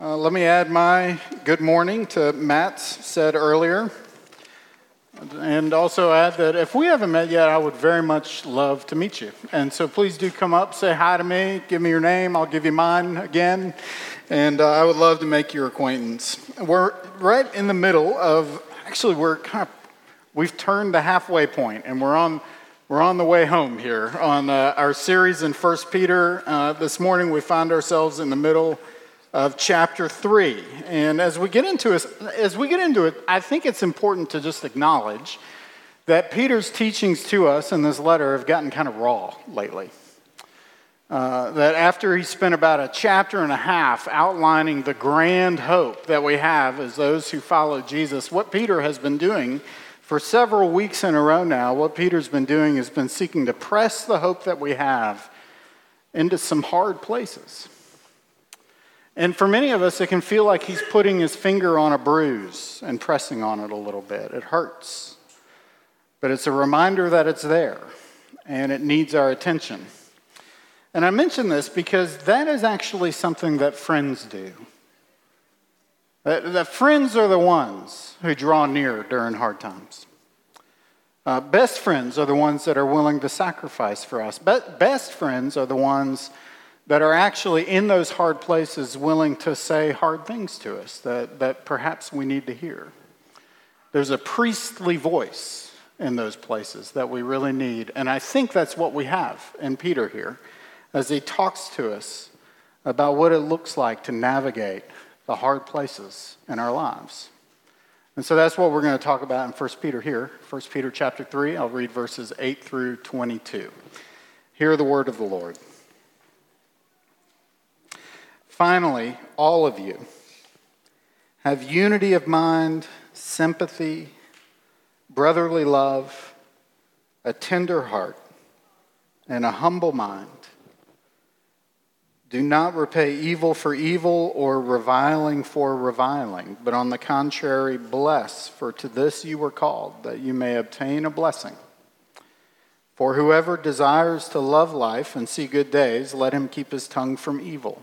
Let me add my good morning to Matt's said earlier, and also add that if we haven't met yet, I would very much love to meet you. And so please do come up, say hi to me, give me your name, I'll give you mine again, and I would love to make your acquaintance. We're right in the middle of, actually we've turned the halfway point, and we're on the way home here on our series in First Peter. This morning we find ourselves in the middle of chapter 3, and as we get into it, I think it's important to just acknowledge that Peter's teachings to us in this letter have gotten kind of raw lately. That after he spent about a chapter and a half outlining the grand hope that we have as those who follow Jesus, what Peter has been doing for several weeks in a row now, what Peter's been doing has been seeking to press the hope that we have into some hard places. And for many of us, it can feel like he's putting his finger on a bruise and pressing on it a little bit. It hurts. But it's a reminder that it's there, and it needs our attention. And I mention this because that is actually something that friends do. That friends are the ones who draw near during hard times. Best friends are the ones that are willing to sacrifice for us. Best friends are the ones that are actually in those hard places willing to say hard things to us that perhaps we need to hear. There's a priestly voice in those places that we really need, and I think that's what we have in Peter here as he talks to us about what it looks like to navigate the hard places in our lives. And so that's what we're going to talk about in 1 Peter here, 1 Peter chapter 3. I'll read verses 8 through 22. Hear the word of the Lord. Finally, all of you have unity of mind, sympathy, brotherly love, a tender heart, and a humble mind. Do not repay evil for evil or reviling for reviling, but on the contrary, bless, for to this you were called, that you may obtain a blessing. For whoever desires to love life and see good days, let him keep his tongue from evil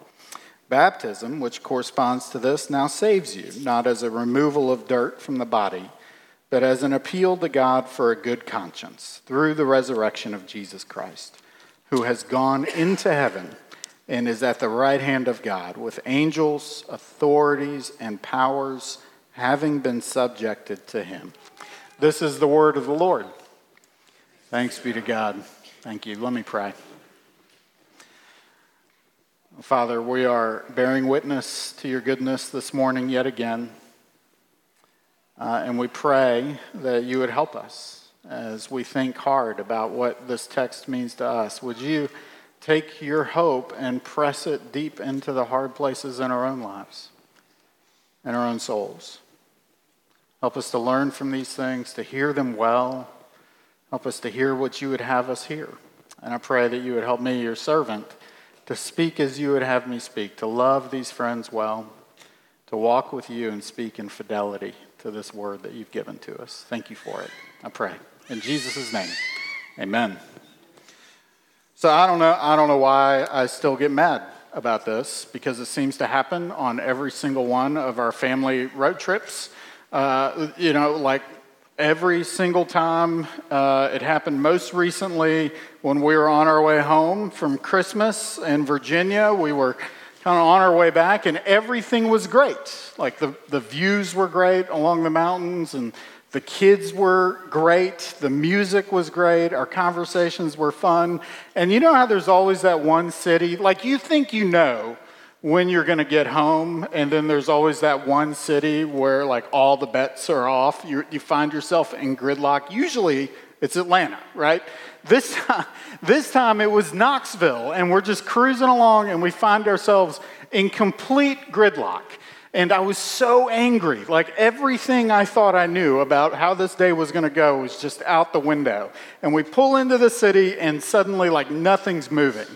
Baptism, which corresponds to this, now saves you, not as a removal of dirt from the body, but as an appeal to God for a good conscience through the resurrection of Jesus Christ, who has gone into heaven and is at the right hand of God, with angels, authorities, and powers having been subjected to him. This is the word of the Lord. Thanks be to God. Thank you. Let me pray. Father, we are bearing witness to your goodness this morning yet again, and we pray that you would help us as we think hard about what this text means to us. Would you take your hope and press it deep into the hard places in our own lives, in our own souls? Help us to learn from these things, to hear them well. Help us to hear what you would have us hear. And I pray that you would help me, your servant, to speak as you would have me speak, to love these friends well, to walk with you and speak in fidelity to this word that you've given to us. Thank you for it. I pray in Jesus' name. Amen. So I don't know why I still get mad about this, because it seems to happen on every single one of our family road trips. Every single time. It happened most recently when we were on our way home from Christmas in Virginia. We were kind of on our way back, and everything was great. Like the views were great along the mountains, and the kids were great, the music was great, our conversations were fun. And you know how there's always that one city, like you think you know when you're gonna get home, and then there's always that one city where like all the bets are off, you find yourself in gridlock. Usually it's Atlanta, right? This time it was Knoxville, and we're just cruising along and we find ourselves in complete gridlock. And I was so angry. Like everything I thought I knew about how this day was going to go was just out the window. And we pull into the city, and suddenly, like, nothing's moving.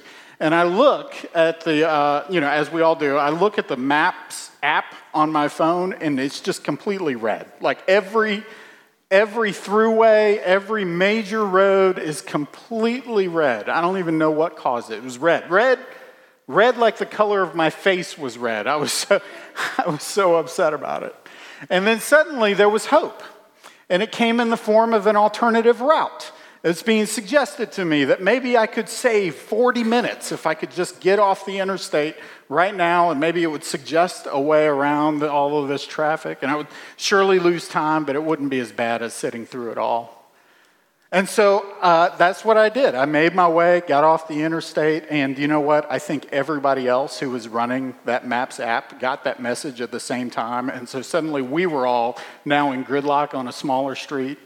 And I look at the, as we all do, I look at the Maps app on my phone, and it's just completely red. Like every throughway, every major road is completely red. I don't even know what caused it. It was red. Red like the color of my face was red. I was so upset about it. And then suddenly there was hope. And it came in the form of an alternative route. It's being suggested to me that maybe I could save 40 minutes if I could just get off the interstate right now, and maybe it would suggest a way around all of this traffic. And I would surely lose time, but it wouldn't be as bad as sitting through it all. And so that's what I did. I made my way, got off the interstate, and you know what? I think everybody else who was running that Maps app got that message at the same time, and so suddenly we were all now in gridlock on a smaller street.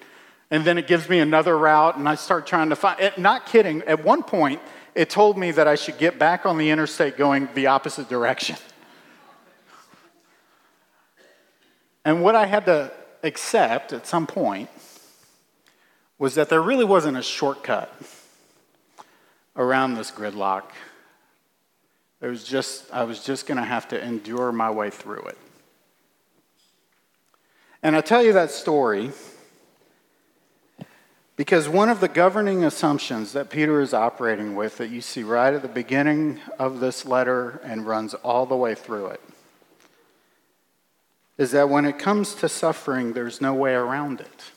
And then it gives me another route, and I start trying to find it. Not kidding, at one point, it told me that I should get back on the interstate going the opposite direction. And what I had to accept at some point was that there really wasn't a shortcut around this gridlock. I was just gonna have to endure my way through it. And I tell you that story because one of the governing assumptions that Peter is operating with, that you see right at the beginning of this letter and runs all the way through it, is that when it comes to suffering, there's no way around it.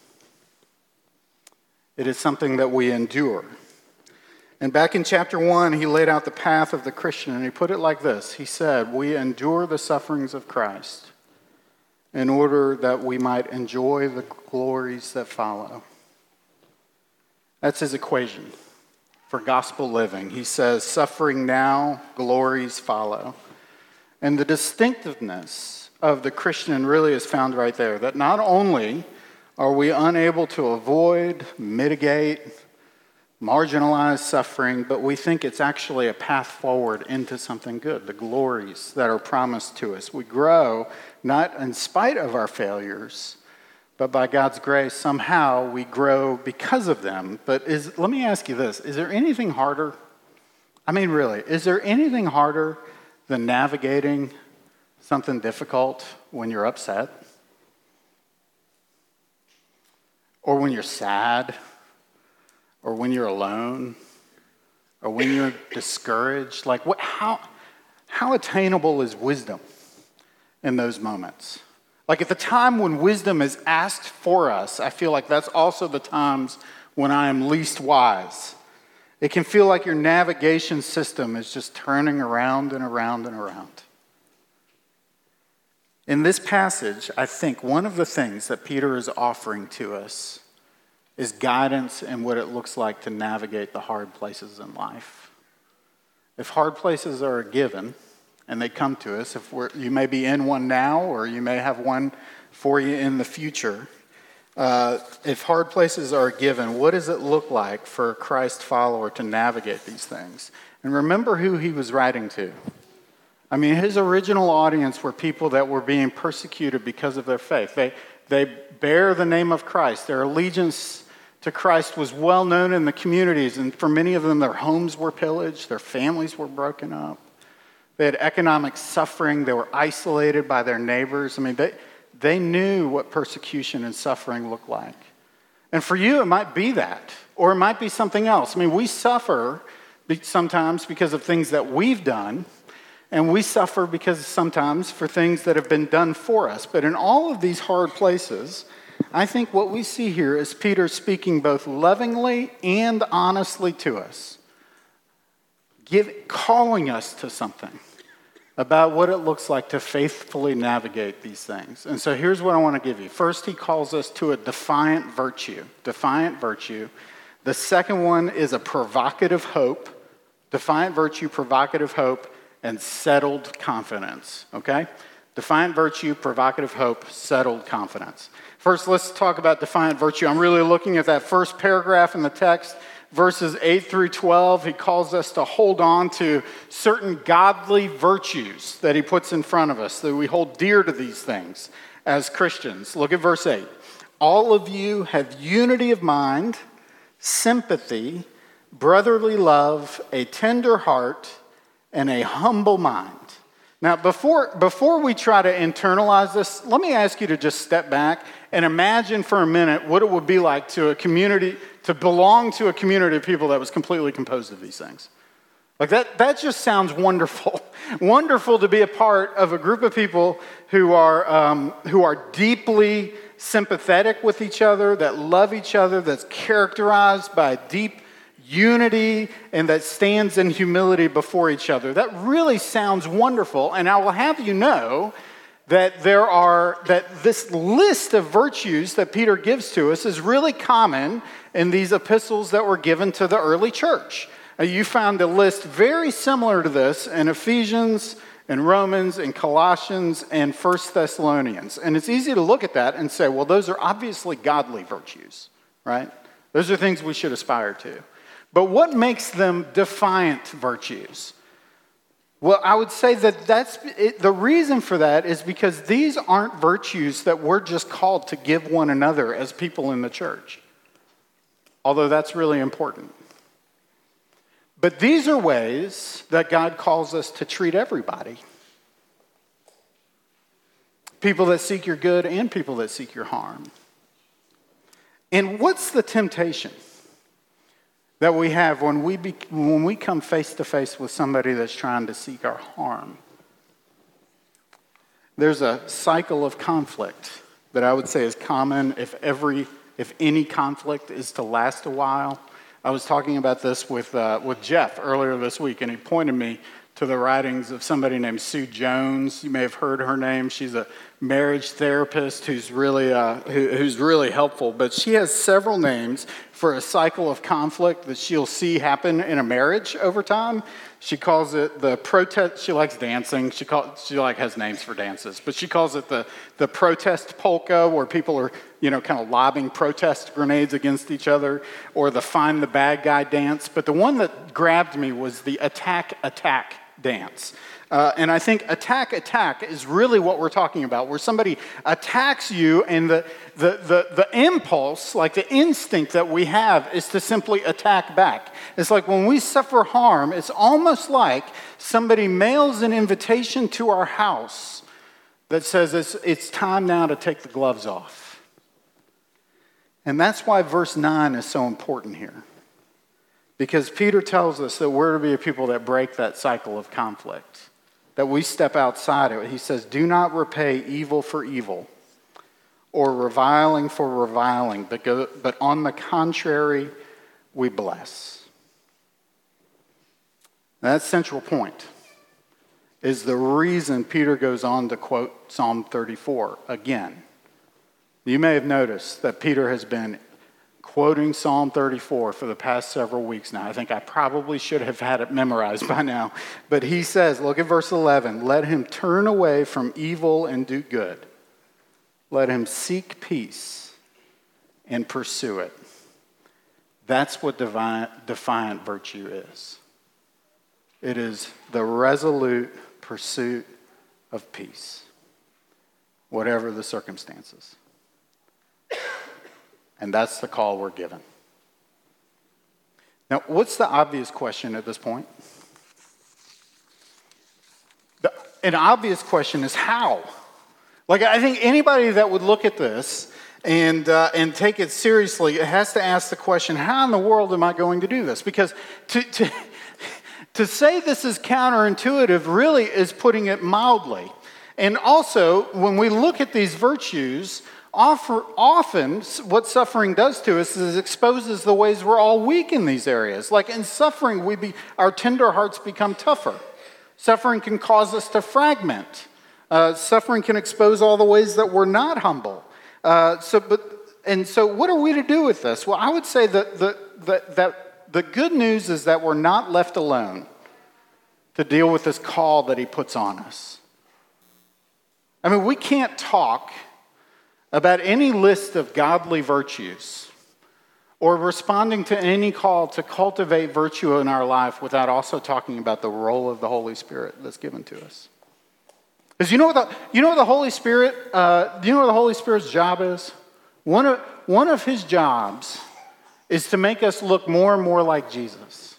It is something that we endure. And back in chapter 1, he laid out the path of the Christian, and he put it like this. He said, we endure the sufferings of Christ in order that we might enjoy the glories that follow. That's his equation for gospel living. He says, suffering now, glories follow. And the distinctiveness of the Christian really is found right there, that not only are we unable to avoid, mitigate, marginalize suffering, but we think it's actually a path forward into something good, the glories that are promised to us. We grow not in spite of our failures, but by God's grace, somehow we grow because of them. But let me ask you this, is there anything harder? I mean, really, is there anything harder than navigating something difficult when you're upset? Or when you're sad, or when you're alone, or when you're discouraged? Like, how attainable is wisdom in those moments? Like, at the time when wisdom is asked for us, I feel like that's also the times when I am least wise. It can feel like your navigation system is just turning around and around and around. In this passage, I think one of the things that Peter is offering to us is guidance in what it looks like to navigate the hard places in life. If hard places are a given, and they come to us, you may be in one now, or you may have one for you in the future. If hard places are a given, what does it look like for a Christ follower to navigate these things? And remember who he was writing to. I mean, his original audience were people that were being persecuted because of their faith. They bear the name of Christ. Their allegiance to Christ was well known in the communities, and for many of them, their homes were pillaged, their families were broken up. They had economic suffering. They were isolated by their neighbors. I mean, they knew what persecution and suffering looked like. And for you, it might be that, or it might be something else. I mean, we suffer sometimes because of things that we've done, and we suffer because sometimes for things that have been done for us. But in all of these hard places, I think what we see here is Peter speaking both lovingly and honestly to us, calling us to something about what it looks like to faithfully navigate these things. And so here's what I want to give you. First, he calls us to a defiant virtue. Defiant virtue. The second one is a provocative hope. Defiant virtue, provocative hope, and settled confidence, okay? Defiant virtue, provocative hope, settled confidence. First, let's talk about defiant virtue. I'm really looking at that first paragraph in the text, verses 8 through 12. He calls us to hold on to certain godly virtues that he puts in front of us, that we hold dear to these things as Christians. Look at verse 8. All of you have unity of mind, sympathy, brotherly love, a tender heart, and a humble mind. Now, before we try to internalize this, let me ask you to just step back and imagine for a minute what it would be like to a community, to belong to a community of people that was completely composed of these things. Like that just sounds wonderful. Wonderful to be a part of a group of people who are deeply sympathetic with each other, that love each other, that's characterized by deep unity, and that stands in humility before each other. That really sounds wonderful, and I will have you know that this list of virtues that Peter gives to us is really common in these epistles that were given to the early church. You found a list very similar to this in Ephesians and Romans and Colossians and 1 Thessalonians, and it's easy to look at that and say, well, those are obviously godly virtues, right? Those are things we should aspire to. But what makes them defiant virtues? Well, I would say that the reason for that is because these aren't virtues that we're just called to give one another as people in the church, although that's really important. But these are ways that God calls us to treat everybody. People that seek your good and people that seek your harm. And what's the temptation that we have when we come face to face with somebody that's trying to seek our harm? There's a cycle of conflict that I would say is common if any conflict is to last a while. I was talking about this with Jeff earlier this week, and he pointed me to the writings of somebody named Sue Jones. You may have heard her name. She's a marriage therapist who's really helpful. But she has several names for a cycle of conflict that she'll see happen in a marriage over time. She calls it the protest. She likes dancing. She has names for dances, but she calls it the protest polka, where people are kind of lobbing protest grenades against each other, or the find the bad guy dance. But the one that grabbed me was the attack dance. And I think attack is really what we're talking about, where somebody attacks you, and the impulse, like the instinct that we have, is to simply attack back. It's like when we suffer harm, it's almost like somebody mails an invitation to our house that says it's time now to take the gloves off. And that's why verse 9 is so important here, because Peter tells us that we're to be a people that break that cycle of conflict, that we step outside of it. He says, do not repay evil for evil or reviling for reviling, but on the contrary, we bless. Now, that central point is the reason Peter goes on to quote Psalm 34 again. You may have noticed that Peter has been quoting Psalm 34 for the past several weeks now. I think I probably should have had it memorized by now. But he says, look at verse 11, let him turn away from evil and do good. Let him seek peace and pursue it. That's what defiant virtue is. It is the resolute pursuit of peace, whatever the circumstances. And that's the call we're given. Now, what's the obvious question at this point? An obvious question is how? Like, I think anybody that would look at this and take it seriously, it has to ask the question, how in the world am I going to do this? Because to say this is counterintuitive really is putting it mildly. And also, when we look at these virtues, often what suffering does to us is it exposes the ways we're all weak in these areas. Like in suffering, our tender hearts become tougher. Suffering can cause us to fragment. Suffering can expose all the ways that we're not humble. So what are we to do with this? Well, I would say that the good news is that we're not left alone to deal with this call that he puts on us. I mean, we can't talk about any list of godly virtues or responding to any call to cultivate virtue in our life without also talking about the role of the Holy Spirit that's given to us. Because you know what the Holy Spirit's job is? One of his jobs is to make us look more and more like Jesus.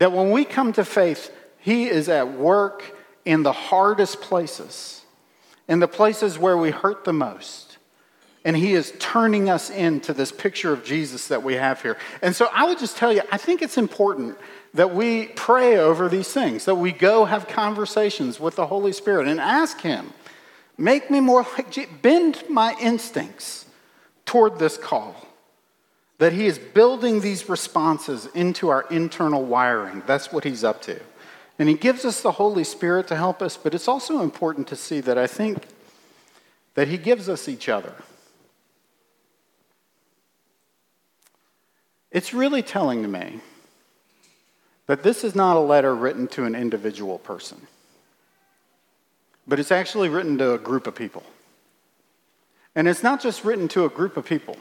That when we come to faith, he is at work in the hardest places, in the places where we hurt the most. And he is turning us into this picture of Jesus that we have here. And so I would just tell you, I think it's important that we pray over these things, that we go have conversations with the Holy Spirit and ask him, make me more like Jesus, bend my instincts toward this call. That he is building these responses into our internal wiring. That's what he's up to. And he gives us the Holy Spirit to help us, but it's also important to see that I think that he gives us each other. It's really telling to me that this is not a letter written to an individual person, but it's actually written to a group of people. And it's not just written to a group of people,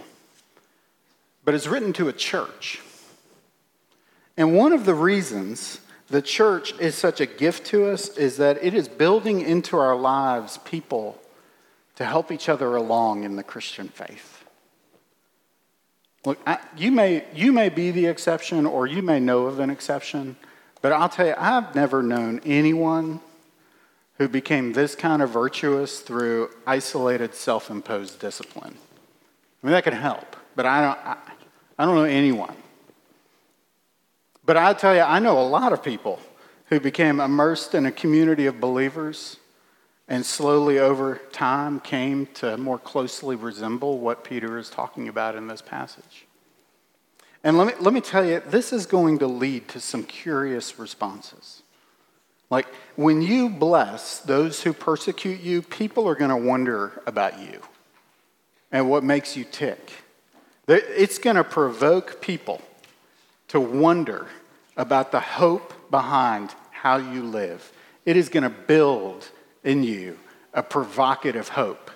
but it's written to a church. And one of the reasons the church is such a gift to us is that it is building into our lives people to help each other along in the Christian faith. Look, you may be the exception, or you may know of an exception, but I'll tell you, I've never known anyone who became this kind of virtuous through isolated, self-imposed discipline. I mean, that can help, but I don't know anyone. But I tell you, I know a lot of people who became immersed in a community of believers and slowly over time came to more closely resemble what Peter is talking about in this passage. And let me tell you, this is going to lead to some curious responses. Like, when you bless those who persecute you, people are going to wonder about you and what makes you tick. It's going to provoke people to wonder about the hope behind how you live. It is going to build in you a provocative hope.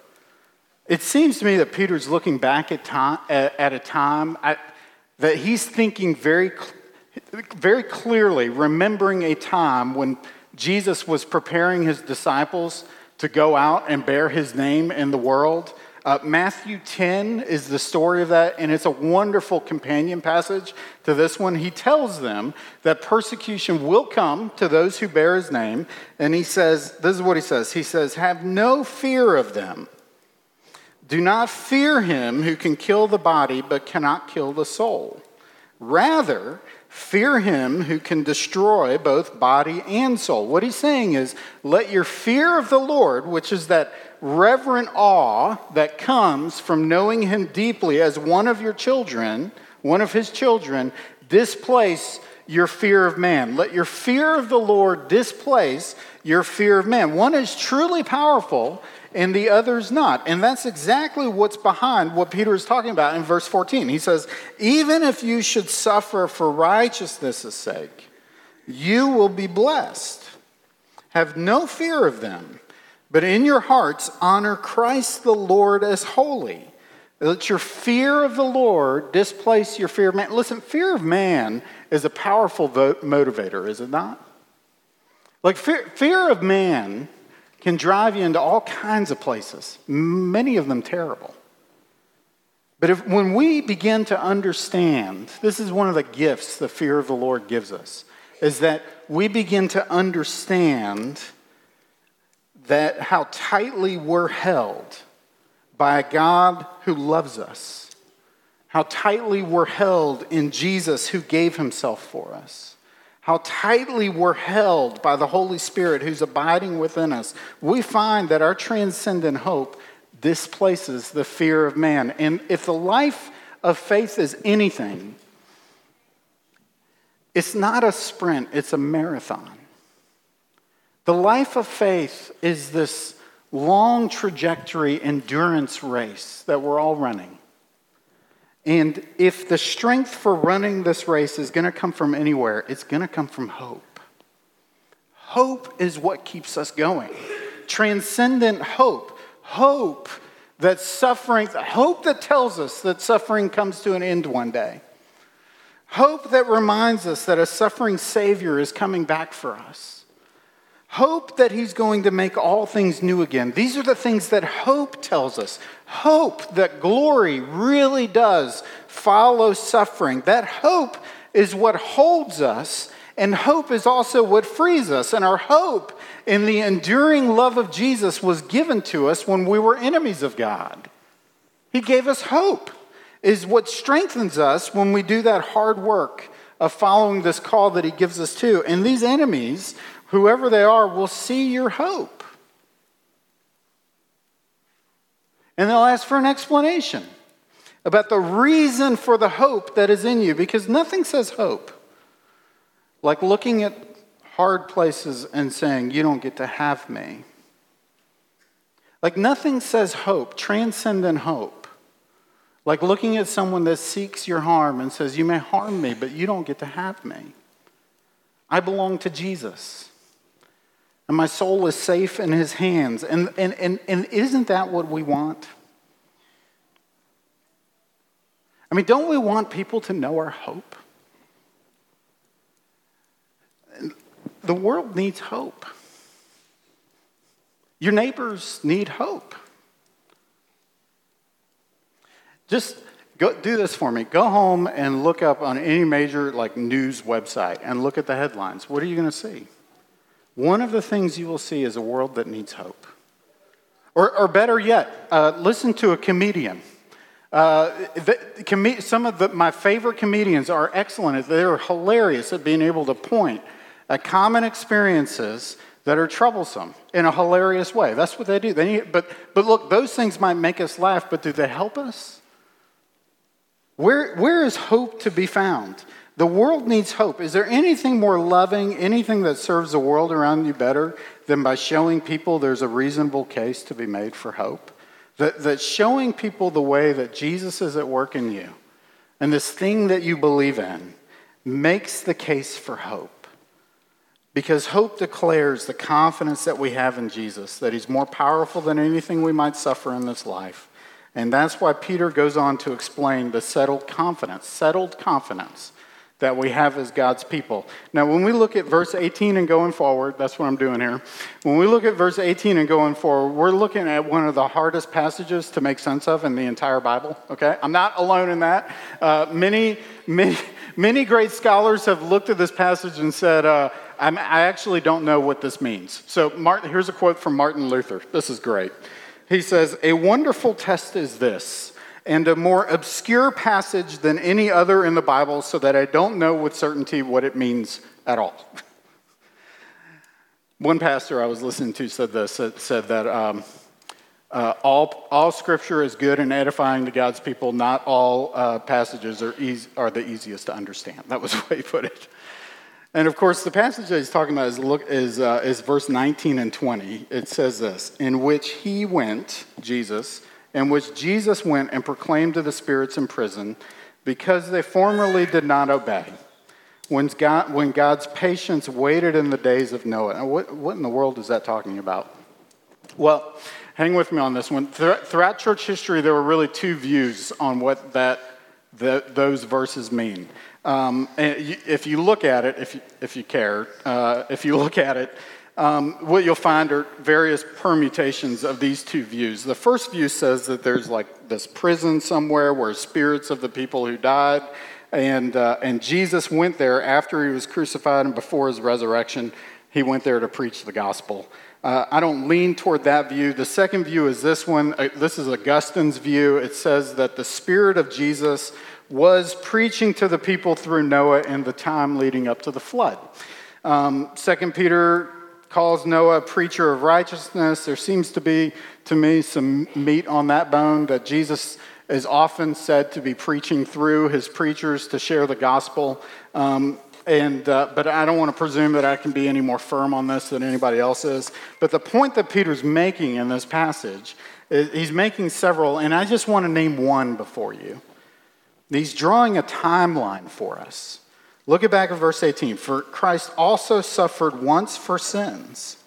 It seems to me that Peter's looking back at a time that he's thinking very clearly, remembering a time when Jesus was preparing his disciples to go out and bear his name in the world. Matthew 10 is the story of that, and it's a wonderful companion passage to this one. He tells them that persecution will come to those who bear his name, and he says, this is what he says. He says, have no fear of them. Do not fear him who can kill the body but cannot kill the soul. Rather, fear him who can destroy both body and soul. What he's saying is, let your fear of the Lord, which is that reverent awe that comes from knowing him deeply as one of his children, displace your fear of man. Let your fear of the Lord displace your fear of man. One is truly powerful and the other's not. And that's exactly what's behind what Peter is talking about in verse 14. He says, even if you should suffer for righteousness' sake, you will be blessed. Have no fear of them, but in your hearts honor Christ the Lord as holy. Let your fear of the Lord displace your fear of man. Listen, fear of man is a powerful motivator, is it not? Like, fear of man can drive you into all kinds of places, many of them terrible. But when we begin to understand, this is one of the gifts the fear of the Lord gives us, is that we begin to understand that how tightly we're held by a God who loves us, how tightly we're held in Jesus who gave himself for us, how tightly we're held by the Holy Spirit who's abiding within us, we find that our transcendent hope displaces the fear of man. And if the life of faith is anything, it's not a sprint, it's a marathon. The life of faith is this long trajectory endurance race that we're all running. And if the strength for running this race is going to come from anywhere, it's going to come from hope. Hope is what keeps us going. Transcendent hope. Hope that suffering, hope that tells us that suffering comes to an end one day. Hope that reminds us that a suffering Savior is coming back for us. Hope that he's going to make all things new again. These are the things that hope tells us. Hope that glory really does follow suffering. That hope is what holds us, and hope is also what frees us. And our hope in the enduring love of Jesus was given to us when we were enemies of God. He gave us hope, is what strengthens us when we do that hard work of following this call that he gives us to. And these enemies, whoever they are, will see your hope. And they'll ask for an explanation about the reason for the hope that is in you, because nothing says hope like looking at hard places and saying, you don't get to have me. Like nothing says hope, transcendent hope, like looking at someone that seeks your harm and says, you may harm me, but you don't get to have me. I belong to Jesus, and my soul is safe in his hands. And isn't that what we want? I mean, don't we want people to know our hope? The world needs hope. Your neighbors need hope. Just go do this for me. Go home and look up on any major news website and look at the headlines. What are you going to see? One of the things you will see is a world that needs hope. Or better yet, listen to a comedian. Some of my favorite comedians are excellent. They're hilarious at being able to point at common experiences that are troublesome in a hilarious way. That's what they do. But look, those things might make us laugh, but do they help us? Where is hope to be found? The world needs hope. Is there anything more loving, anything that serves the world around you better than by showing people there's a reasonable case to be made for hope? That showing people the way that Jesus is at work in you and this thing that you believe in makes the case for hope. Because hope declares the confidence that we have in Jesus, that he's more powerful than anything we might suffer in this life. And that's why Peter goes on to explain the settled confidence that we have as God's people. Now, when we look at verse 18 and going forward, that's what I'm doing here. When we look at verse 18 and going forward, we're looking at one of the hardest passages to make sense of in the entire Bible, okay? I'm not alone in that. Many great scholars have looked at this passage and said, I actually don't know what this means. So here's a quote from Martin Luther. This is great. He says, "A wonderful test is this, and a more obscure passage than any other in the Bible, so that I don't know with certainty what it means at all." One pastor I was listening to said that all Scripture is good and edifying to God's people. Not all passages are the easiest to understand. That was the way he put it. And, of course, the passage that he's talking about is verse 19 and 20. It says this, in which Jesus went and proclaimed to the spirits in prison because they formerly did not obey, when God's patience waited in the days of Noah. Now, what in the world is that talking about? Well, hang with me on this one. Throughout church history, there were really two views on what those verses mean. If you look at it, if you care, what you'll find are various permutations of these two views. The first view says that there's this prison somewhere where spirits of the people who died, and Jesus went there after he was crucified and before his resurrection He went there to preach the gospel. I don't lean toward that view. The second view is this one. This is Augustine's view. It says that the Spirit of Jesus was preaching to the people through Noah in the time leading up to the flood. 2 Peter calls Noah a preacher of righteousness. There seems to be, to me, some meat on that bone that Jesus is often said to be preaching through his preachers to share the gospel. But I don't want to presume that I can be any more firm on this than anybody else is. But the point that Peter's making in this passage, he's making several, and I just want to name one before you. He's drawing a timeline for us. Look at back at verse 18. For Christ also suffered once for sins,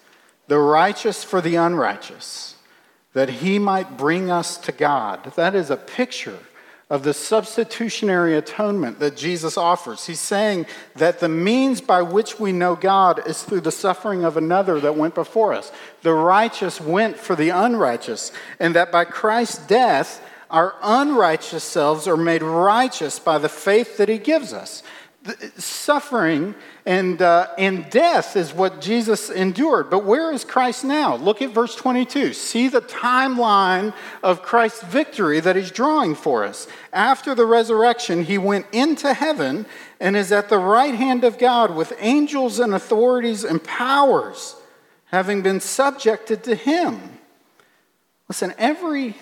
the righteous for the unrighteous, that he might bring us to God. That is a picture of the substitutionary atonement that Jesus offers. He's saying that the means by which we know God is through the suffering of another that went before us. The righteous went for the unrighteous, and that by Christ's death, our unrighteous selves are made righteous by the faith that he gives us. Suffering and death is what Jesus endured. But where is Christ now? Look at verse 22. See the timeline of Christ's victory that he's drawing for us. After the resurrection, he went into heaven and is at the right hand of God with angels and authorities and powers, having been subjected to him. Listen, every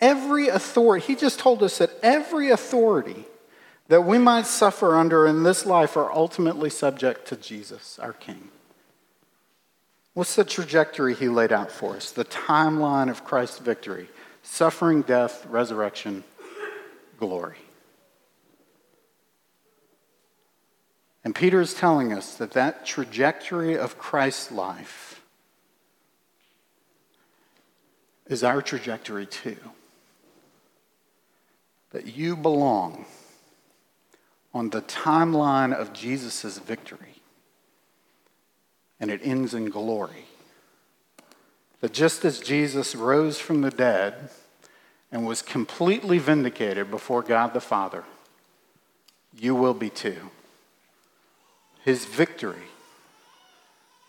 authority, he just told us that every authority that we might suffer under in this life are ultimately subject to Jesus, our King. What's the trajectory he laid out for us? The timeline of Christ's victory. Suffering, death, resurrection, glory. And Peter is telling us that that trajectory of Christ's life is our trajectory too. That you belong on the timeline of Jesus' victory. And it ends in glory. That just as Jesus rose from the dead and was completely vindicated before God the Father, you will be too. His victory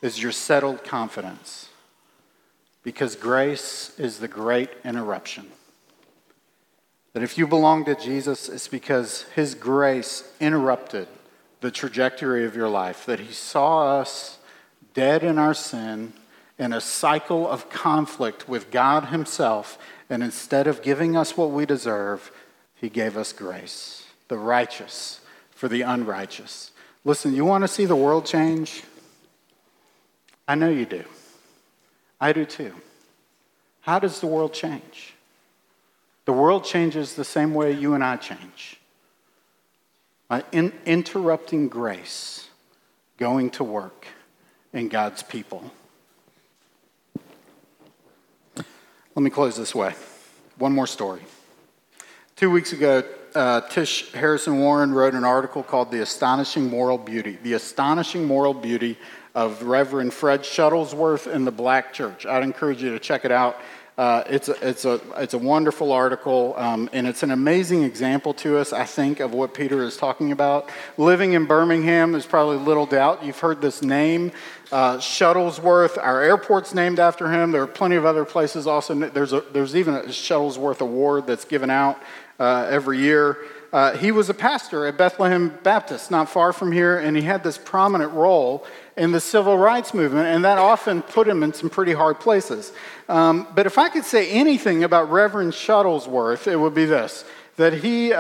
is your settled confidence, because grace is the great interruption. That if you belong to Jesus, it's because his grace interrupted the trajectory of your life. That he saw us dead in our sin, in a cycle of conflict with God himself. And instead of giving us what we deserve, he gave us grace. The righteous for the unrighteous. Listen, you want to see the world change? I know you do. I do too. How does the world change? The world changes the same way you and I change. By interrupting grace, going to work in God's people. Let me close this way. One more story. 2 weeks ago, Tish Harrison Warren wrote an article called The Astonishing Moral Beauty of Reverend Fred Shuttlesworth in the Black Church. I'd encourage you to check it out. It's a wonderful article, and it's an amazing example to us, I think, of what Peter is talking about. Living in Birmingham, there's probably little doubt you've heard this name, Shuttlesworth. Our airport's named after him. There are plenty of other places also. There's even a Shuttlesworth Award that's given out every year. He was a pastor at Bethlehem Baptist, not far from here, and he had this prominent role in the civil rights movement, and that often put him in some pretty hard places. But if I could say anything about Reverend Shuttlesworth, it would be this, that he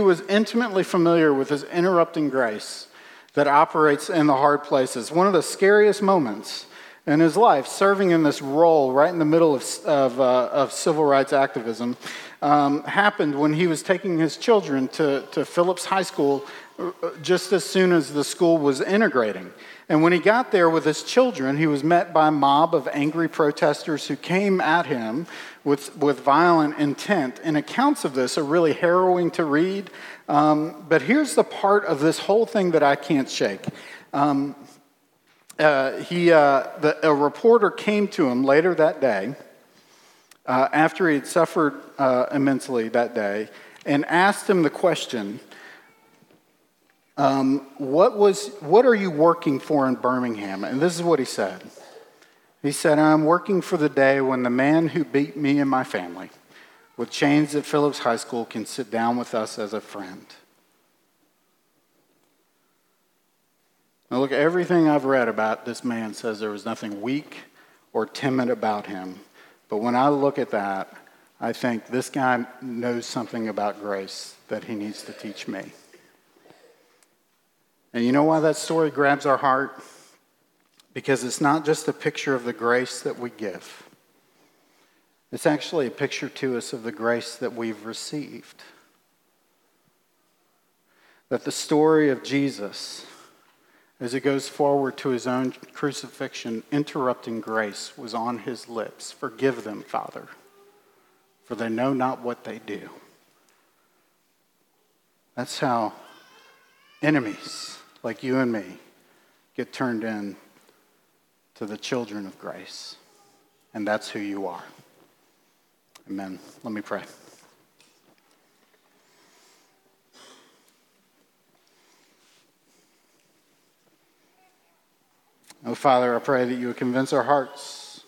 was intimately familiar with his interrupting grace that operates in the hard places. One of the scariest moments in his life, serving in this role right in the middle of civil rights activism, happened when he was taking his children to Phillips High School just as soon as the school was integrating. And when he got there with his children, he was met by a mob of angry protesters who came at him with violent intent. And accounts of this are really harrowing to read. But here's the part of this whole thing that I can't shake. A reporter came to him later that day, after he had suffered immensely that day, and asked him the question, What are you working for in Birmingham? And this is what he said. He said, I'm working for the day when the man who beat me and my family with chains at Phillips High School can sit down with us as a friend. Now look, everything I've read about this man says there was nothing weak or timid about him. But when I look at that, I think this guy knows something about grace that he needs to teach me. And you know why that story grabs our heart? Because it's not just a picture of the grace that we give. It's actually a picture to us of the grace that we've received. That the story of Jesus, as it goes forward to his own crucifixion, interrupting grace was on his lips. Forgive them, Father, for they know not what they do. That's how enemies like you and me get turned in to the children of grace. And that's who you are. Amen. Let me pray. Oh, Father, I pray that you would convince our hearts.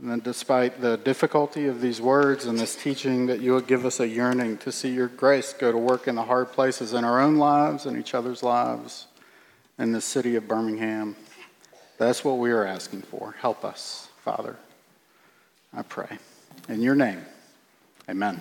And that despite the difficulty of these words and this teaching, that you would give us a yearning to see your grace go to work in the hard places in our own lives and each other's lives in the city of Birmingham. That's what we are asking for. Help us, Father. I pray. In your name, amen.